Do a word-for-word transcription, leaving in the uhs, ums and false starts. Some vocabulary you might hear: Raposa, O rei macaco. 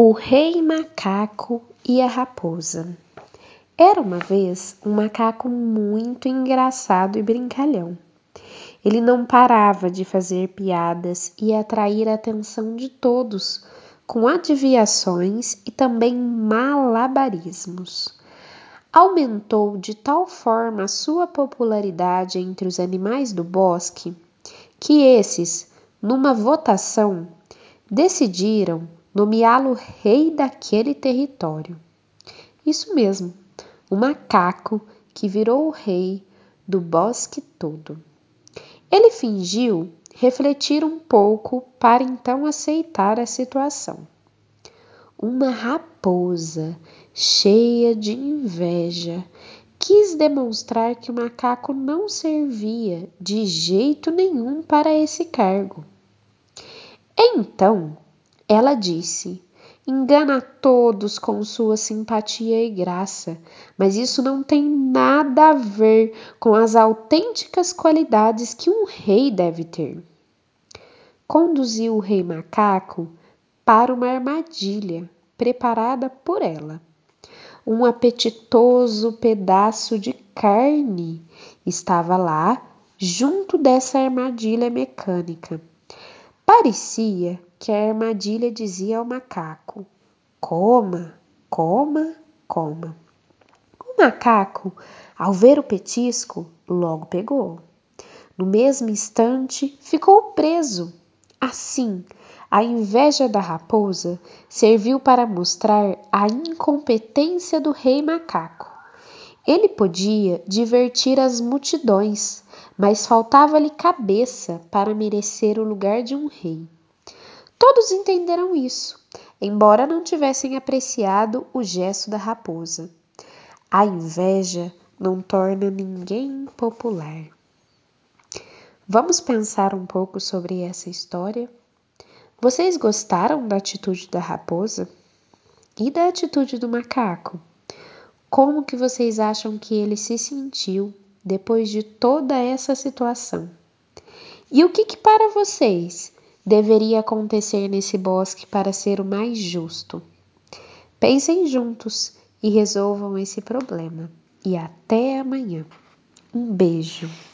O Rei Macaco e a Raposa. Era uma vez um macaco muito engraçado e brincalhão. Ele não parava de fazer piadas e atrair a atenção de todos, com adivinhações e também malabarismos. Aumentou de tal forma a sua popularidade entre os animais do bosque, que esses, numa votação, decidiram nomeá-lo rei daquele território. Isso mesmo, o macaco que virou o rei do bosque todo. Ele fingiu refletir um pouco para então aceitar a situação. Uma raposa, cheia de inveja, quis demonstrar que o macaco não servia de jeito nenhum para esse cargo. Então, ela disse: engana a todos com sua simpatia e graça, mas isso não tem nada a ver com as autênticas qualidades que um rei deve ter. Conduziu o rei macaco para uma armadilha preparada por ela. Um apetitoso pedaço de carne estava lá, junto dessa armadilha mecânica. Parecia que a armadilha dizia ao macaco: coma, coma, coma. O macaco, ao ver o petisco, logo pegou. No mesmo instante, ficou preso. Assim, a inveja da raposa serviu para mostrar a incompetência do rei macaco. Ele podia divertir as multidões, mas faltava-lhe cabeça para merecer o lugar de um rei. Todos entenderam isso, embora não tivessem apreciado o gesto da raposa. A inveja não torna ninguém popular. Vamos pensar um pouco sobre essa história? Vocês gostaram da atitude da raposa? E da atitude do macaco? Como que vocês acham que ele se sentiu depois de toda essa situação? E o que que para vocês deveria acontecer nesse bosque para ser o mais justo? Pensem juntos e resolvam esse problema. E até amanhã. Um beijo.